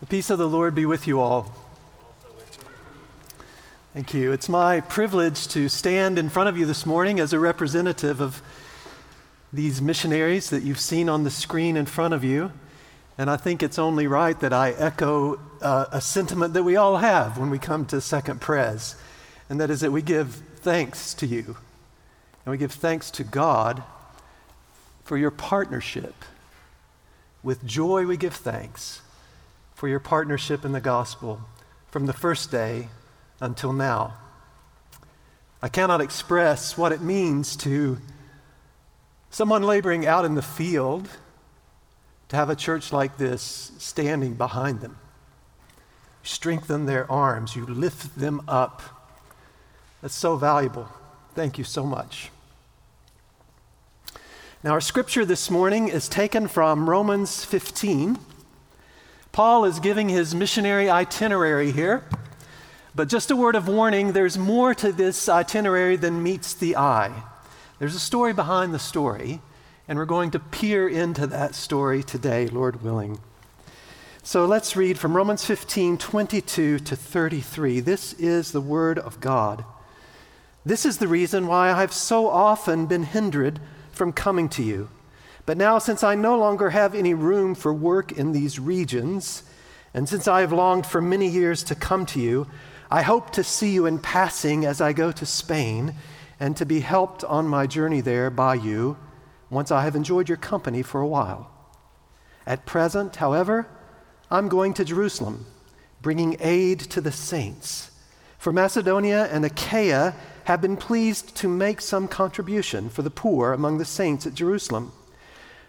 The peace of the Lord be with you all. Thank you. It's my privilege to stand in front of you this morning as a representative of these missionaries that you've seen on the screen in front of you. And I think it's only right that I echo a sentiment that we all have when we come to Second Pres, and that is that we give thanks to you, and we give thanks to God for your partnership. With joy we give thanks for your partnership in the gospel from the first day until now. I cannot express what it means to someone laboring out in the field to have a church like this standing behind them. Strengthen their arms, you lift them up. That's so valuable. Thank you so much. Now, our scripture this morning is taken from Romans 15. Paul is giving his missionary itinerary here, but just a word of warning, there's more to this itinerary than meets the eye. There's a story behind the story, and we're going to peer into that story today, Lord willing. So let's read from Romans 15, 22 to 33. This is the word of God. This is the reason why I have so often been hindered from coming to you. But now, since I no longer have any room for work in these regions, and since I have longed for many years to come to you, I hope to see you in passing as I go to Spain, and to be helped on my journey there by you, once I have enjoyed your company for a while. At present, however, I'm going to Jerusalem, bringing aid to the saints. For Macedonia and Achaia have been pleased to make some contribution for the poor among the saints at Jerusalem.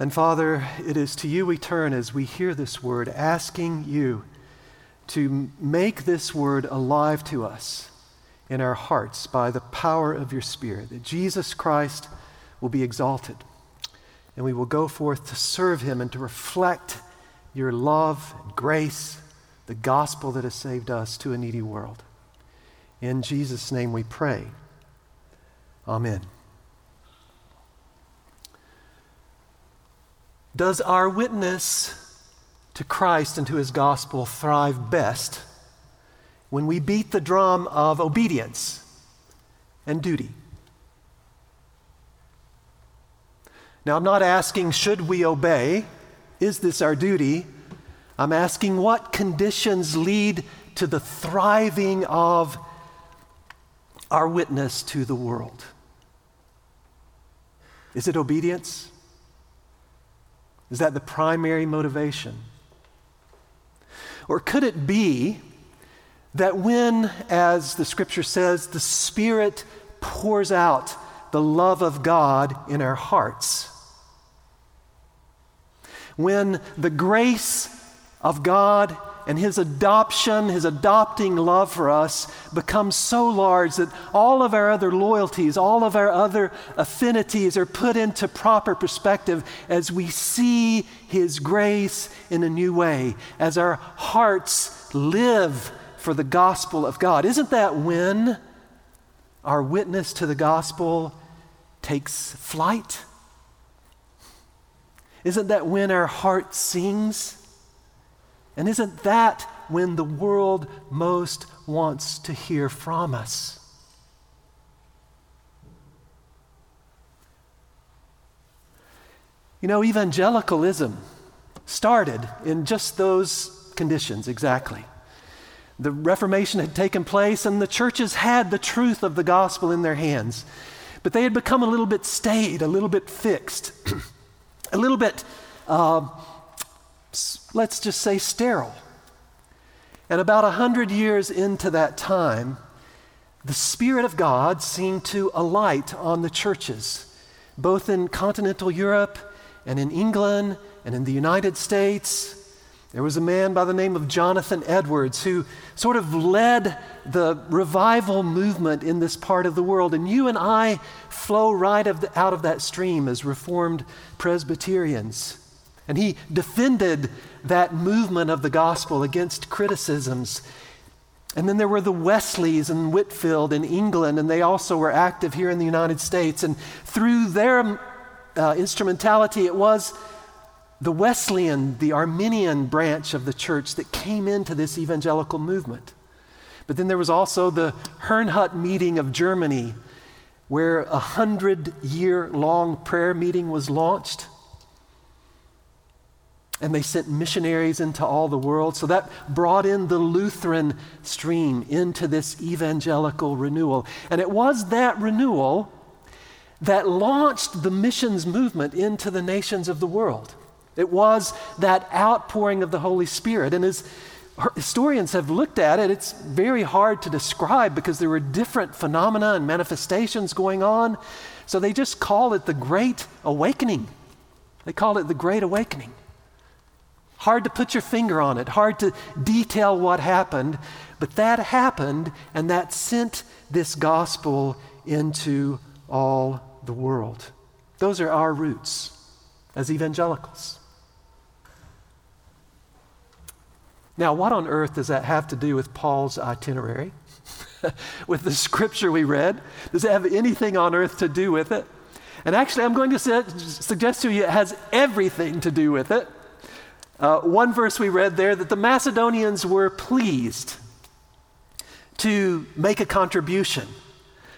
And Father, it is to you we turn as we hear this word, asking you to make this word alive to us in our hearts by the power of your Spirit, that Jesus Christ will be exalted, and we will go forth to serve him and to reflect your love and grace, the gospel that has saved us to a needy world. In Jesus' name we pray. Amen. Does our witness to Christ and to his gospel thrive best when we beat the drum of obedience and duty? Now, I'm not asking, should we obey? Is this our duty? I'm asking, what conditions lead to the thriving of our witness to the world? Is it obedience? Is that the primary motivation? Or could it be that when, as the scripture says, the Spirit pours out the love of God in our hearts, when the grace of God and his adoption, his adopting love for us becomes so large that all of our other loyalties, all of our other affinities are put into proper perspective as we see his grace in a new way, as our hearts live for the gospel of God. Isn't that when our witness to the gospel takes flight? Isn't that when our heart sings? And isn't that when the world most wants to hear from us? You know, evangelicalism started in just those conditions, exactly. The Reformation had taken place and the churches had the truth of the gospel in their hands, but they had become a little bit staid, a little bit fixed, a little bit, let's just say, sterile. And about 100 years into that time, the Spirit of God seemed to alight on the churches, both in continental Europe and in England and in the United States. There was a man by the name of Jonathan Edwards who sort of led the revival movement in this part of the world. And you and I flow right out of that stream as Reformed Presbyterians. And he defended that movement of the gospel against criticisms. And then there were the Wesleys and Whitfield in England, and they also were active here in the United States. And through their instrumentality, it was the Wesleyan, the Arminian branch of the church that came into this evangelical movement. But then there was also the Hernhut meeting of Germany, where a 100-year-long prayer meeting was launched. And they sent missionaries into all the world. So that brought in the Lutheran stream into this evangelical renewal. And it was that renewal that launched the missions movement into the nations of the world. It was that outpouring of the Holy Spirit. And as historians have looked at it, it's very hard to describe because there were different phenomena and manifestations going on. So they just call it the Great Awakening. They call it the Great Awakening. Hard to put your finger on it, hard to detail what happened, but that happened, and that sent this gospel into all the world. Those are our roots as evangelicals. Now, what on earth does that have to do with Paul's itinerary? With the scripture we read? Does it have anything on earth to do with it? And actually, I'm going to suggest to you it has everything to do with it. One verse we read there, that the Macedonians were pleased to make a contribution.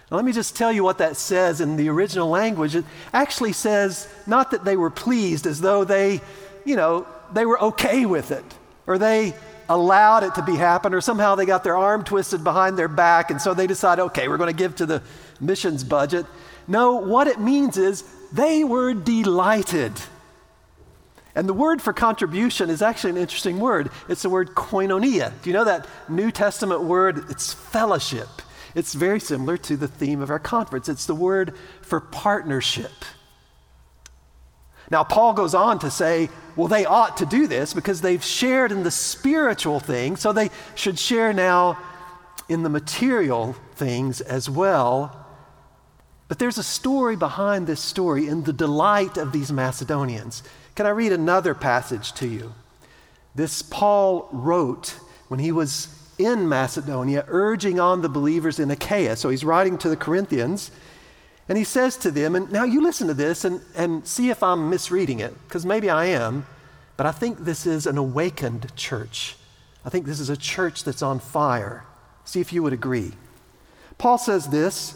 Now, let me just tell you what that says in the original language. It actually says not that they were pleased as though they were okay with it, or they allowed it to be happen, or somehow they got their arm twisted behind their back, and so they decided, okay, we're going to give to the missions budget. No, what it means is they were delighted. And the word for contribution is actually an interesting word. It's the word koinonia. Do you know that New Testament word? It's fellowship. It's very similar to the theme of our conference. It's the word for partnership. Now, Paul goes on to say, well, they ought to do this because they've shared in the spiritual things, so they should share now in the material things as well. But there's a story behind this story in the delight of these Macedonians. Can I read another passage to you? This Paul wrote when he was in Macedonia, urging on the believers in Achaia. So he's writing to the Corinthians. And he says to them, and now you listen to this and see if I'm misreading it, because maybe I am, but I think this is an awakened church. I think this is a church that's on fire. See if you would agree. Paul says this,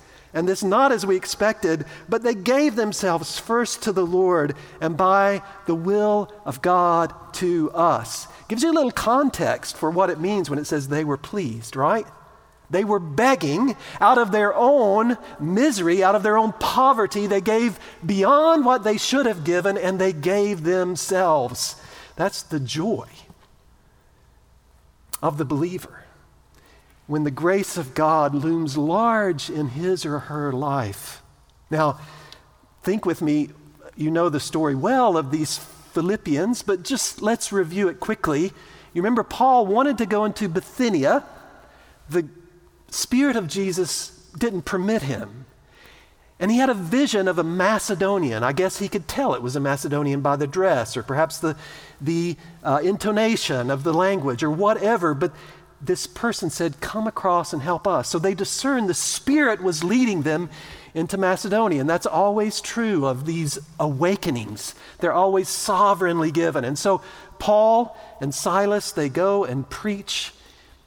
And this not as we expected, but they gave themselves first to the Lord and by the will of God to us." Gives you a little context for what it means when it says they were pleased, right? They were begging out of their own misery, out of their own poverty. They gave beyond what they should have given, and they gave themselves. That's the joy of the believer. When the grace of God looms large in his or her life. Now, think with me, you know the story well of these Philippians, but just let's review it quickly. You remember Paul wanted to go into Bithynia. The Spirit of Jesus didn't permit him. And he had a vision of a Macedonian. I guess he could tell it was a Macedonian by the dress or perhaps the intonation of the language or whatever. But this person said, come across and help us. So they discerned the Spirit was leading them into Macedonia. And that's always true of these awakenings. They're always sovereignly given. And so Paul and Silas, they go and preach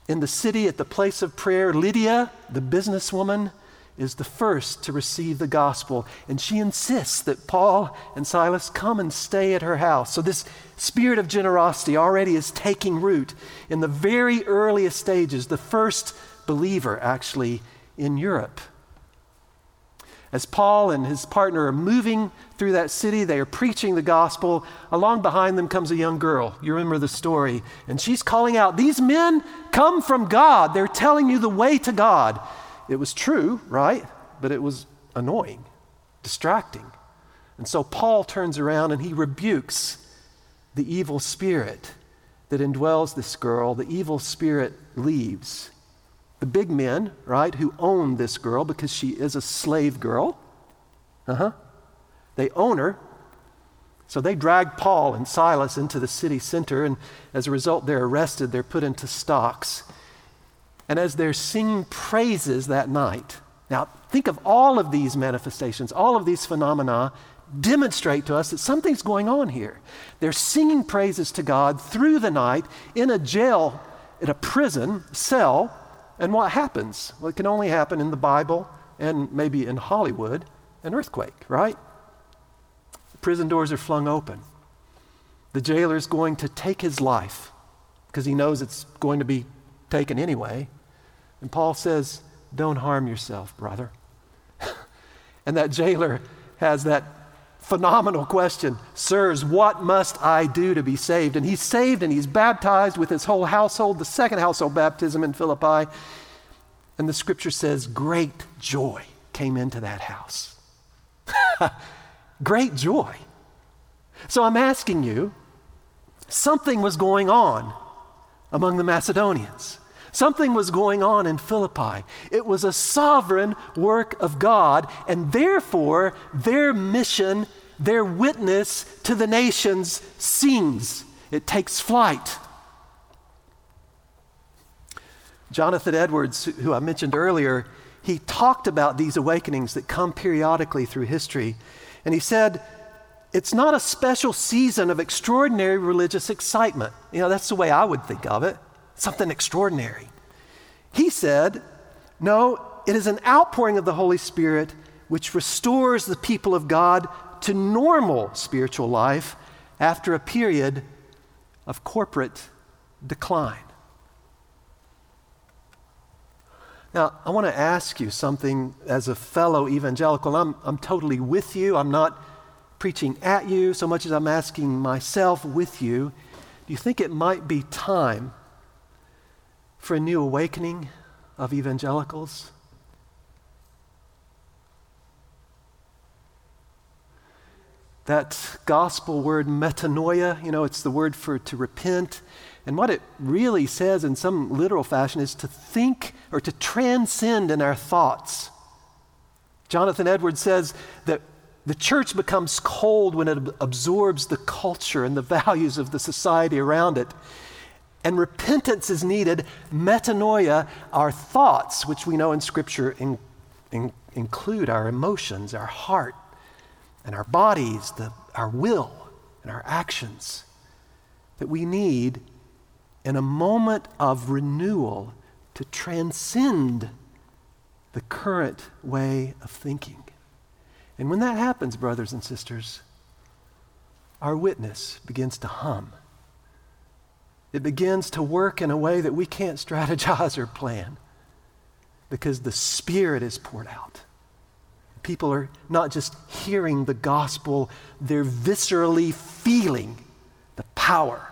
in the city at the place of prayer. Lydia, the businesswoman, is the first to receive the gospel. And she insists that Paul and Silas come and stay at her house. So this spirit of generosity already is taking root in the very earliest stages, the first believer actually in Europe. As Paul and his partner are moving through that city, they are preaching the gospel. Along behind them comes a young girl. You remember the story. And she's calling out, these men come from God. They're telling you the way to God. It was true, right? But it was annoying, distracting. And so Paul turns around and he rebukes the evil spirit that indwells this girl. The evil spirit leaves. The big men, right, who own this girl because she is a slave girl, they own her. So they drag Paul and Silas into the city center, and as a result, they're arrested. They're put into stocks. And as they're singing praises that night, now think of all of these manifestations, all of these phenomena demonstrate to us that something's going on here. They're singing praises to God through the night in a jail, in a prison cell, and what happens? Well, it can only happen in the Bible and maybe in Hollywood, an earthquake, right? Prison doors are flung open. The jailer's going to take his life because he knows it's going to be taken anyway. And Paul says, don't harm yourself, brother. And that jailer has that phenomenal question, sirs, what must I do to be saved? And he's saved and he's baptized with his whole household, the second household baptism in Philippi. And the scripture says, great joy came into that house. Great joy. So I'm asking you, something was going on among the Macedonians. Something was going on in Philippi. It was a sovereign work of God, and therefore their mission, their witness to the nations sings. It takes flight. Jonathan Edwards, who I mentioned earlier, he talked about these awakenings that come periodically through history, and he said, it's not a special season of extraordinary religious excitement. You know, that's the way I would think of it. Something extraordinary. He said, no, it is an outpouring of the Holy Spirit which restores the people of God to normal spiritual life after a period of corporate decline. Now, I want to ask you something as a fellow evangelical. I'm totally with you. I'm not preaching at you so much as I'm asking myself with you. Do you think it might be time for a new awakening of evangelicals? That gospel word metanoia, you know, it's the word for to repent. And what it really says in some literal fashion is to think or to transcend in our thoughts. Jonathan Edwards says that the church becomes cold when it absorbs the culture and the values of the society around it. And repentance is needed. Metanoia, our thoughts, which we know in Scripture include our emotions, our heart, and our bodies, our will, and our actions, that we need in a moment of renewal to transcend the current way of thinking. And when that happens, brothers and sisters, our witness begins to hum. It begins to work in a way that we can't strategize or plan because the Spirit is poured out. People are not just hearing the gospel, they're viscerally feeling the power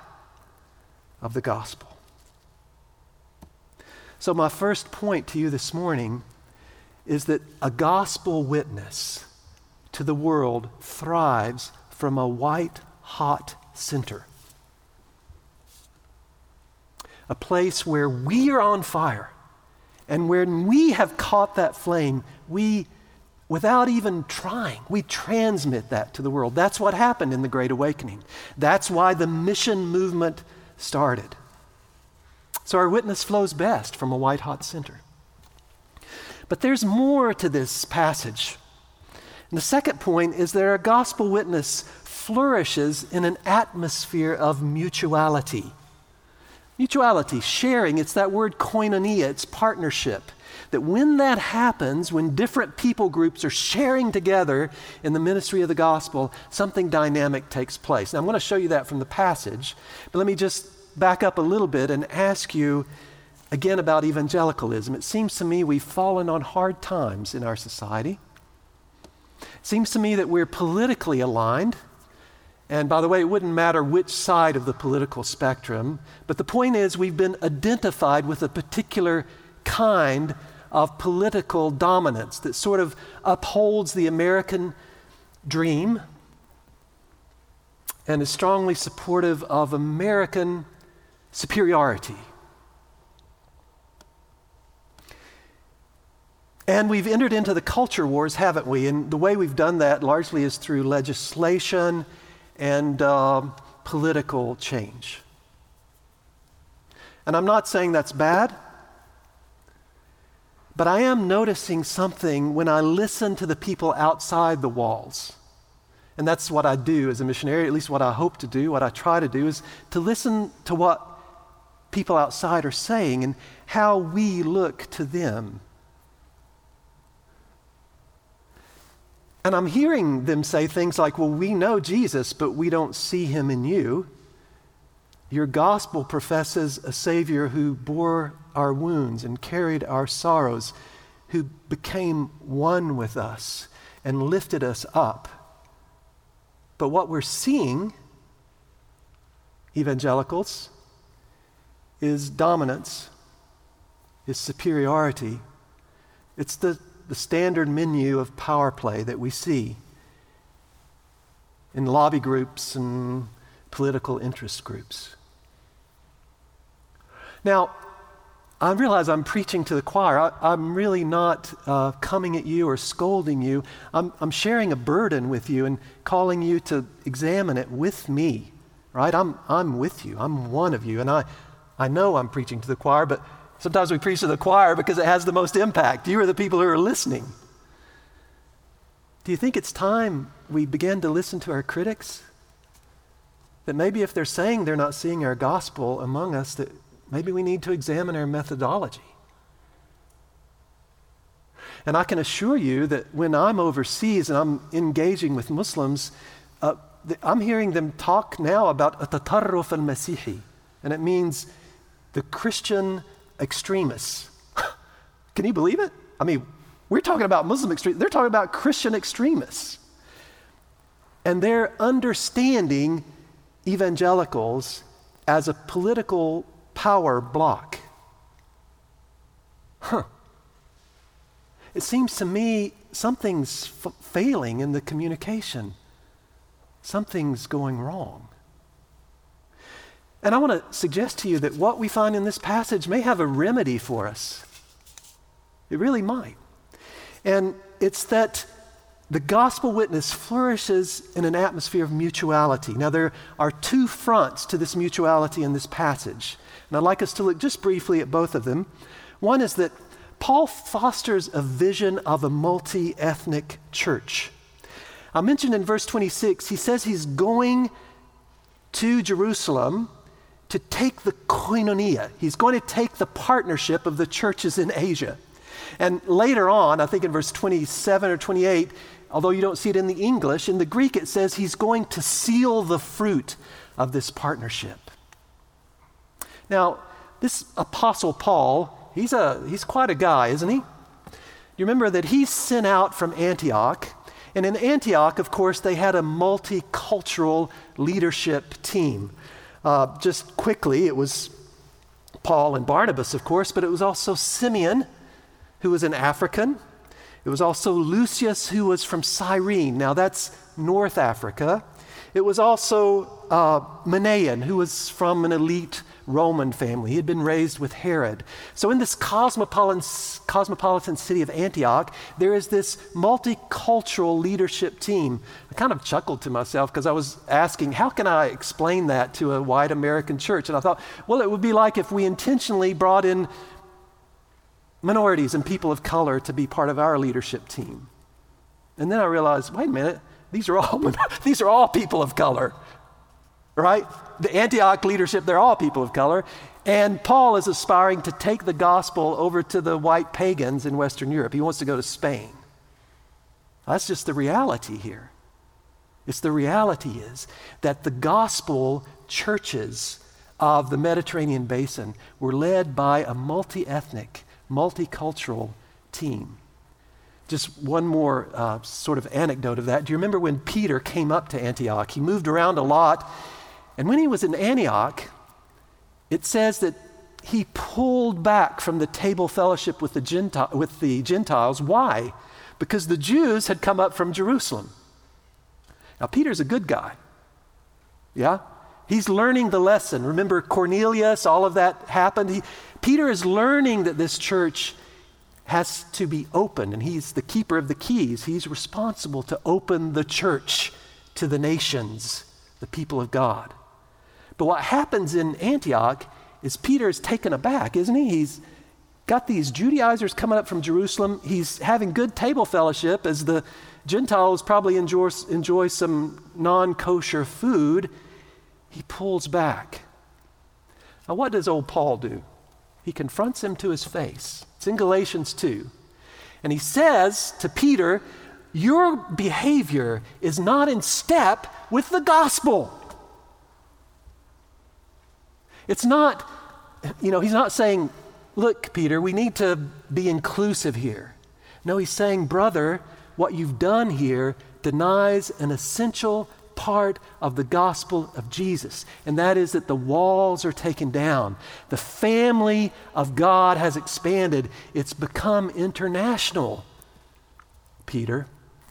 of the gospel. So my first point to you this morning is that a gospel witness to the world thrives from a white-hot center. A place where we are on fire, and when we have caught that flame, we Without even trying, we transmit that to the world. That's what happened in the Great Awakening. That's why the mission movement started. So our witness flows best from a white-hot center. But there's more to this passage. And the second point is that our gospel witness flourishes in an atmosphere of mutuality. Mutuality, sharing, it's that word koinonia, it's partnership. That when that happens, when different people groups are sharing together in the ministry of the gospel, something dynamic takes place. Now, I'm going to show you that from the passage, but let me just back up a little bit and ask you again about evangelicalism. It seems to me we've fallen on hard times in our society. It seems to me that we're politically aligned. And by the way, it wouldn't matter which side of the political spectrum, but the point is we've been identified with a particular kind of political dominance that sort of upholds the American dream and is strongly supportive of American superiority. And we've entered into the culture wars, haven't we? And the way we've done that largely is through legislation and political change. And I'm not saying that's bad, but I am noticing something when I listen to the people outside the walls. And that's what I do as a missionary, at least what I hope to do, what I try to do, is to listen to what people outside are saying and how we look to them. And I'm hearing them say things like, well, we know Jesus, but we don't see him in you. Your gospel professes a Savior who bore our wounds and carried our sorrows, who became one with us and lifted us up. But what we're seeing, evangelicals, is dominance, is superiority. It's the standard menu of power play that we see in lobby groups and political interest groups. Now, I realize I'm preaching to the choir. I'm really not coming at you or scolding you. I'm sharing a burden with you and calling you to examine it with me, right? I'm with you. I'm one of you. And I know I'm preaching to the choir, but sometimes we preach to the choir because it has the most impact. You are the people who are listening. Do you think it's time we began to listen to our critics? That maybe if they're saying they're not seeing our gospel among us, that maybe we need to examine our methodology. And I can assure you that when I'm overseas and I'm engaging with Muslims, I'm hearing them talk now about at-tatharruf al-masihi, and it means the Christian extremists. Can you believe it? I mean, we're talking about Muslim extremists. They're talking about Christian extremists. And they're understanding evangelicals as a political power block. It seems to me something's failing in the communication. Something's going wrong. And I want to suggest to you that what we find in this passage may have a remedy for us. It really might. And it's that the gospel witness flourishes in an atmosphere of mutuality. Now, there are two fronts to this mutuality in this passage. And I'd like us to look just briefly at both of them. One is that Paul fosters a vision of a multi-ethnic church. I mentioned in verse 26, he says he's going to Jerusalem to take the koinonia. He's going to take the partnership of the churches in Asia. And later on, I think in verse 27 or 28, although you don't see it in the English, in the Greek it says he's going to seal the fruit of this partnership. Now, this apostle Paul, he's quite a guy, isn't he? You remember that he's sent out from Antioch. And in Antioch, of course, they had a multicultural leadership team. Just quickly, it was Paul and Barnabas, of course, but it was also Simeon, who was an African. It was also Lucius, who was from Cyrene. Now that's North Africa. It was also Manaen, who was from an elite Roman family. He had been raised with Herod. So in this cosmopolitan city of Antioch, there is this multicultural leadership team. I kind of chuckled to myself because I was asking, how can I explain that to a white American church? And I thought, well, it would be like if we intentionally brought in minorities and people of color to be part of our leadership team. And then I realized, wait a minute, these are all people of color, right? The Antioch leadership, they're all people of color. And Paul is aspiring to take the gospel over to the white pagans in Western Europe. He wants to go to Spain. That's just the reality here. It's the reality is that the gospel churches of the Mediterranean basin were led by a multi-ethnic, multicultural team. Just one more sort of anecdote of that. Do you remember when Peter came up to Antioch? He moved around a lot. And when he was in Antioch, it says that he pulled back from the table fellowship with the Gentiles. Why? Because the Jews had come up from Jerusalem. Now, Peter's a good guy. Yeah? He's learning the lesson. Remember Cornelius, all of that happened. Peter is learning that this church has to be open, and he's the keeper of the keys. He's responsible to open the church to the nations, the people of God. But what happens in Antioch is Peter is taken aback, isn't he? He's got these Judaizers coming up from Jerusalem. He's having good table fellowship as the Gentiles probably enjoy some non-kosher food. He pulls back. Now, what does old Paul do? He confronts him to his face. It's in Galatians 2. And he says to Peter, your behavior is not in step with the gospel. It's not, he's not saying, look, Peter, we need to be inclusive here. No, he's saying, brother, what you've done here denies an essential part of the gospel of Jesus, and that is that the walls are taken down. The family of God has expanded. It's become international, Peter.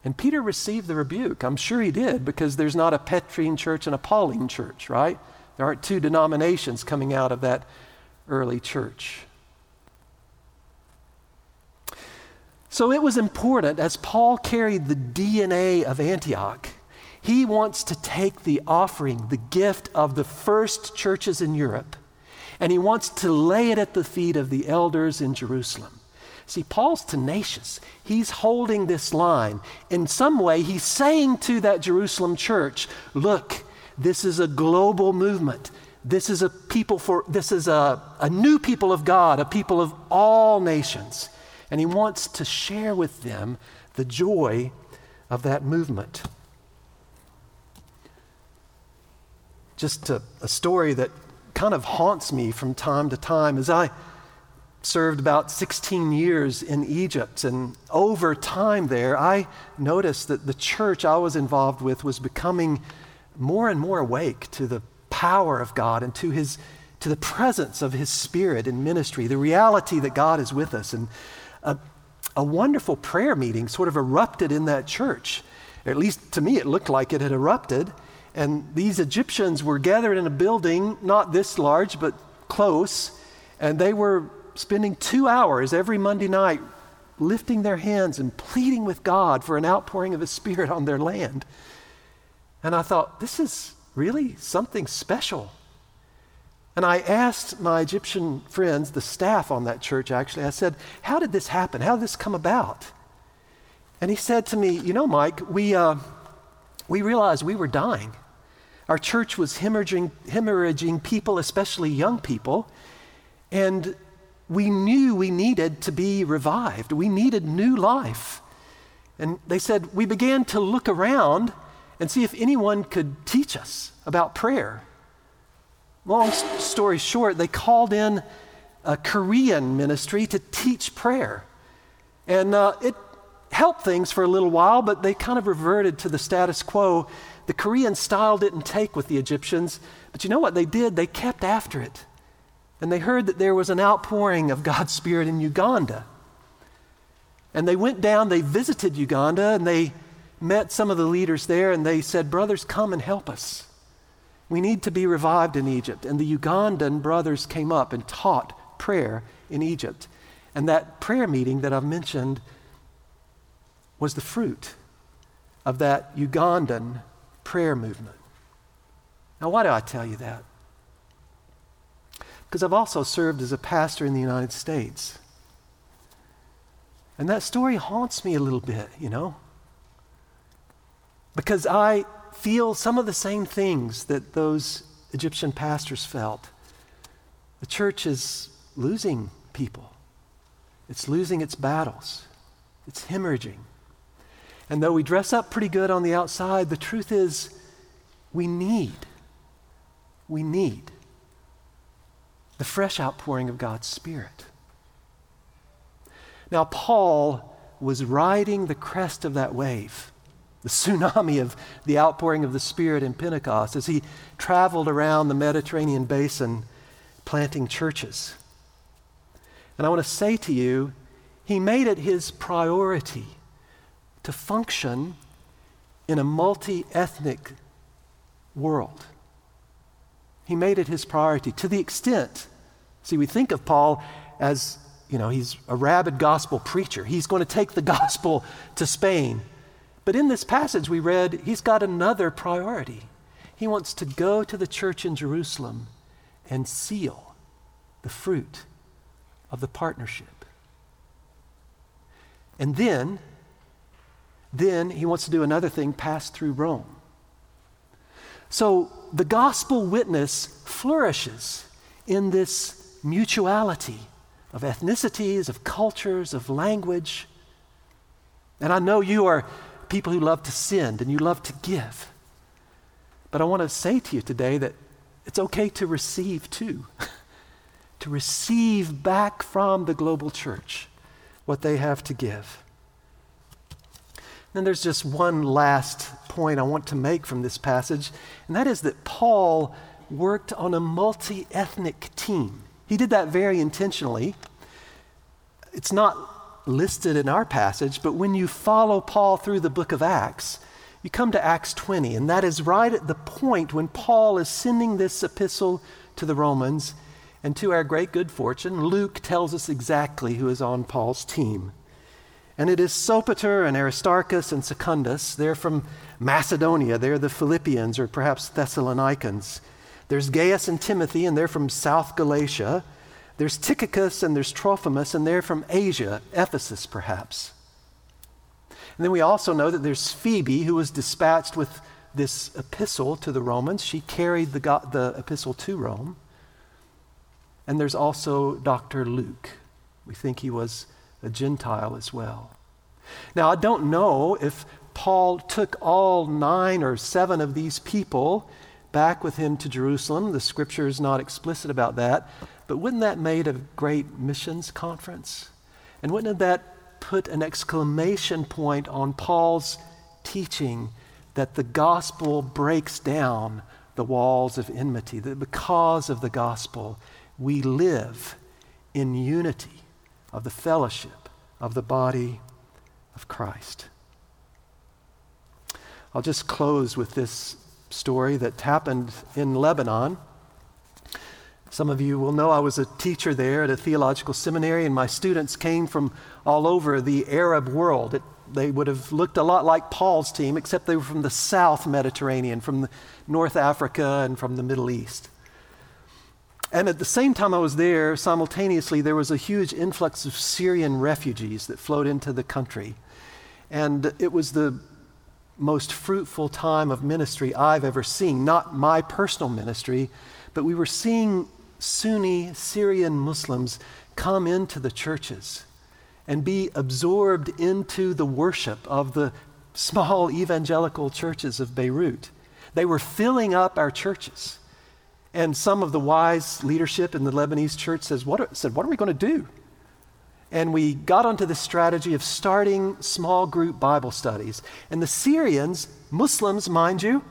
And Peter received the rebuke. I'm sure he did, because there's not a Petrine church and a Pauline church, right? There aren't two denominations coming out of that early church. So it was important, as Paul carried the DNA of Antioch, he wants to take the offering, the gift of the first churches in Europe, and he wants to lay it at the feet of the elders in Jerusalem. See, Paul's tenacious. He's holding this line. In some way, he's saying to that Jerusalem church, look, this is a global movement. This is a new people of God, a people of all nations. And he wants to share with them the joy of that movement. Just a story that kind of haunts me from time to time. As I served about 16 years in Egypt, and over time there, I noticed that the church I was involved with was becoming more and more awake to the power of God and to the presence of His Spirit in ministry, the reality that God is with us. And a wonderful prayer meeting sort of erupted in that church. At least to me, it looked like it had erupted. And these Egyptians were gathered in a building, not this large, but close, and they were spending 2 hours every Monday night lifting their hands and pleading with God for an outpouring of His Spirit on their land. And I thought, this is really something special. And I asked my Egyptian friends, the staff on that church actually, I said, how did this happen? How did this come about? And he said to me, Mike, we realized we were dying. Our church was hemorrhaging people, especially young people, and we knew we needed to be revived. We needed new life. And they said, we began to look around and see if anyone could teach us about prayer. Long story short, they called in a Korean ministry to teach prayer. And it helped things for a little while, but they kind of reverted to the status quo. The Korean style didn't take with the Egyptians, but you know what they did? They kept after it. And they heard that there was an outpouring of God's Spirit in Uganda. And they went down, they visited Uganda, and they met some of the leaders there, and they said, brothers, come and help us. We need to be revived in Egypt. And the Ugandan brothers came up and taught prayer in Egypt. And that prayer meeting that I've mentioned was the fruit of that Ugandan prayer movement. Now, why do I tell you that? Because I've also served as a pastor in the United States. And that story haunts me a little bit, you know, because I feel some of the same things that those Egyptian pastors felt. The church is losing people. It's losing its battles. It's hemorrhaging. And though we dress up pretty good on the outside, the truth is we need the fresh outpouring of God's Spirit. Now, Paul was riding the crest of that wave, the tsunami of the outpouring of the Spirit in Pentecost, as he traveled around the Mediterranean basin planting churches. And I want to say to you, he made it his priority to function in a multi-ethnic world. He made it his priority to the extent, see, we think of Paul as, you know, he's a rabid gospel preacher. He's going to take the gospel to Spain. But in this passage we read, he's got another priority. He wants to go to the church in Jerusalem and seal the fruit of the partnership. And then he wants to do another thing, pass through Rome. So the gospel witness flourishes in this mutuality of ethnicities, of cultures, of language. And I know you are people who love to send and you love to give. But I want to say to you today that it's okay to receive too. To receive back from the global church what they have to give. Then there's just one last point I want to make from this passage, and that is that Paul worked on a multi-ethnic team. He did that very intentionally. It's not listed in our passage, but when you follow Paul through the book of Acts, you come to Acts 20, and that is right at the point when Paul is sending this epistle to the Romans. And to our great good fortune, Luke tells us exactly who is on Paul's team. And it is Sopater and Aristarchus and Secundus. They're from Macedonia. They're the Philippians or perhaps Thessalonians. There's Gaius and Timothy, and they're from South Galatia. There's Tychicus and there's Trophimus, and they're from Asia, Ephesus perhaps. And then we also know that there's Phoebe, who was dispatched with this epistle to the Romans. She carried the epistle to Rome. And there's also Dr. Luke. We think he was a Gentile as well. Now, I don't know if Paul took all 9 or 7 of these people back with him to Jerusalem. The scripture is not explicit about that. But wouldn't that made a great missions conference? And wouldn't that put an exclamation point on Paul's teaching that the gospel breaks down the walls of enmity, that because of the gospel, we live in unity of the fellowship of the body of Christ. I'll just close with this story that happened in Lebanon. Some of you will know I was a teacher there at a theological seminary, and my students came from all over the Arab world. They would have looked a lot like Paul's team, except they were from the South Mediterranean, from North Africa, and from the Middle East. And at the same time I was there, simultaneously, there was a huge influx of Syrian refugees that flowed into the country. And it was the most fruitful time of ministry I've ever seen, not my personal ministry, but we were seeing Sunni Syrian Muslims come into the churches and be absorbed into the worship of the small evangelical churches of Beirut. They were filling up our churches. And some of the wise leadership in the Lebanese church said, what are we going to do? And we got onto this strategy of starting small group Bible studies. And the Syrians, Muslims, mind you,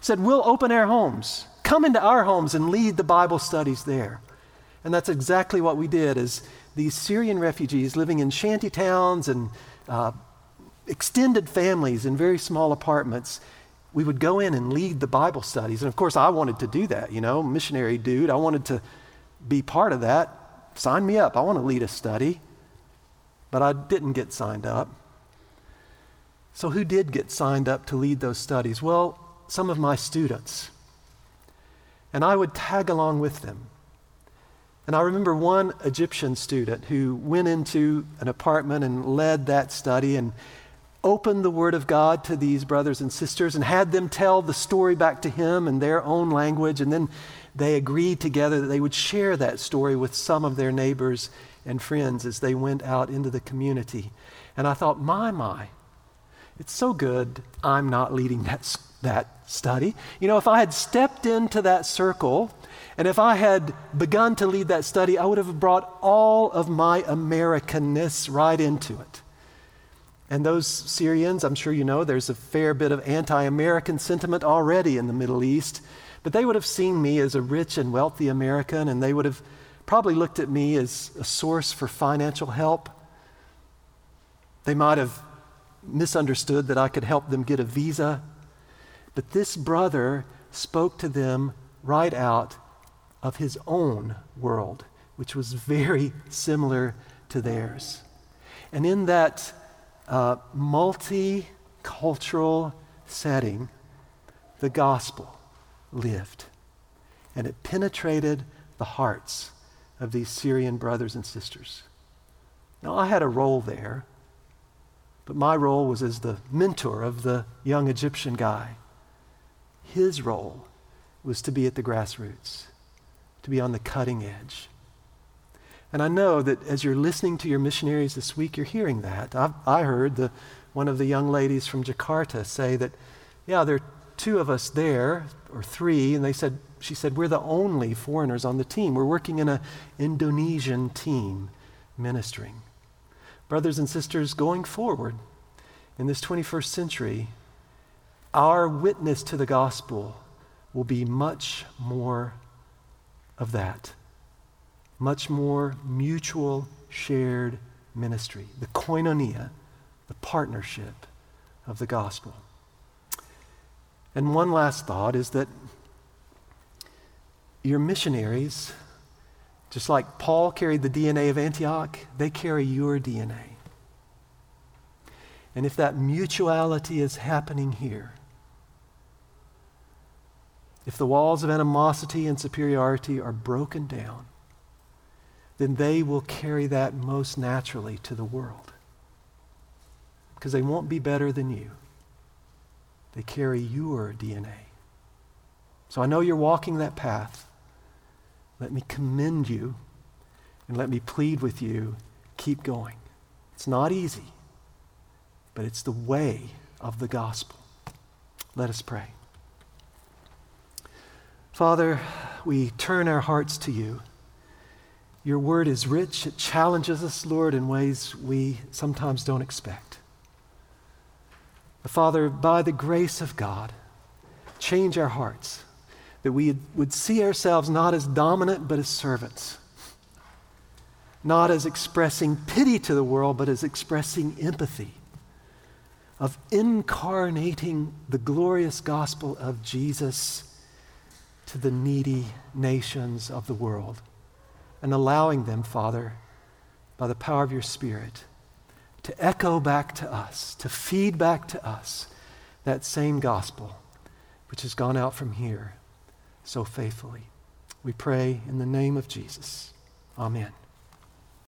said, we'll open our homes. Come into our homes and lead the Bible studies there. And that's exactly what we did, is these Syrian refugees living in shanty towns and extended families in very small apartments we would go in and lead the Bible studies. And of course, I wanted to do that, missionary dude. I wanted to be part of that. Sign me up. I want to lead a study. But I didn't get signed up. So who did get signed up to lead those studies? Well, some of my students. And I would tag along with them. And I remember one Egyptian student who went into an apartment and led that study and opened the Word of God to these brothers and sisters and had them tell the story back to him in their own language. And then they agreed together that they would share that story with some of their neighbors and friends as they went out into the community. And I thought, my, it's so good I'm not leading that study. If I had stepped into that circle and if I had begun to lead that study, I would have brought all of my Americanness right into it. And those Syrians, I'm sure there's a fair bit of anti-American sentiment already in the Middle East, but they would have seen me as a rich and wealthy American, and they would have probably looked at me as a source for financial help. They might have misunderstood that I could help them get a visa. But this brother spoke to them right out of his own world, which was very similar to theirs. And in that multicultural setting, the gospel lived, and it penetrated the hearts of these Syrian brothers and sisters. Now, I had a role there, but my role was as the mentor of the young Egyptian guy. His role was to be at the grassroots, to be on the cutting edge. And I know that as you're listening to your missionaries this week, you're hearing that. I heard one of the young ladies from Jakarta say that, there are two of us there, or three, and she said, we're the only foreigners on the team. We're working in an Indonesian team ministering. Brothers and sisters, going forward in this 21st century, our witness to the gospel will be much more of that, much more mutual shared ministry, the koinonia, the partnership of the gospel. And one last thought is that your missionaries, just like Paul carried the DNA of Antioch, they carry your DNA. And if that mutuality is happening here, if the walls of animosity and superiority are broken down, then they will carry that most naturally to the world. Because they won't be better than you. They carry your DNA. So I know you're walking that path. Let me commend you and let me plead with you, keep going. It's not easy, but it's the way of the gospel. Let us pray. Father, we turn our hearts to you. Your word is rich. It challenges us, Lord, in ways we sometimes don't expect. But Father, by the grace of God, change our hearts, that we would see ourselves not as dominant, but as servants. Not as expressing pity to the world, but as expressing empathy, of incarnating the glorious gospel of Jesus to the needy nations of the world, and allowing them, Father, by the power of your Spirit, to echo back to us, to feed back to us that same gospel which has gone out from here so faithfully. We pray in the name of Jesus. Amen.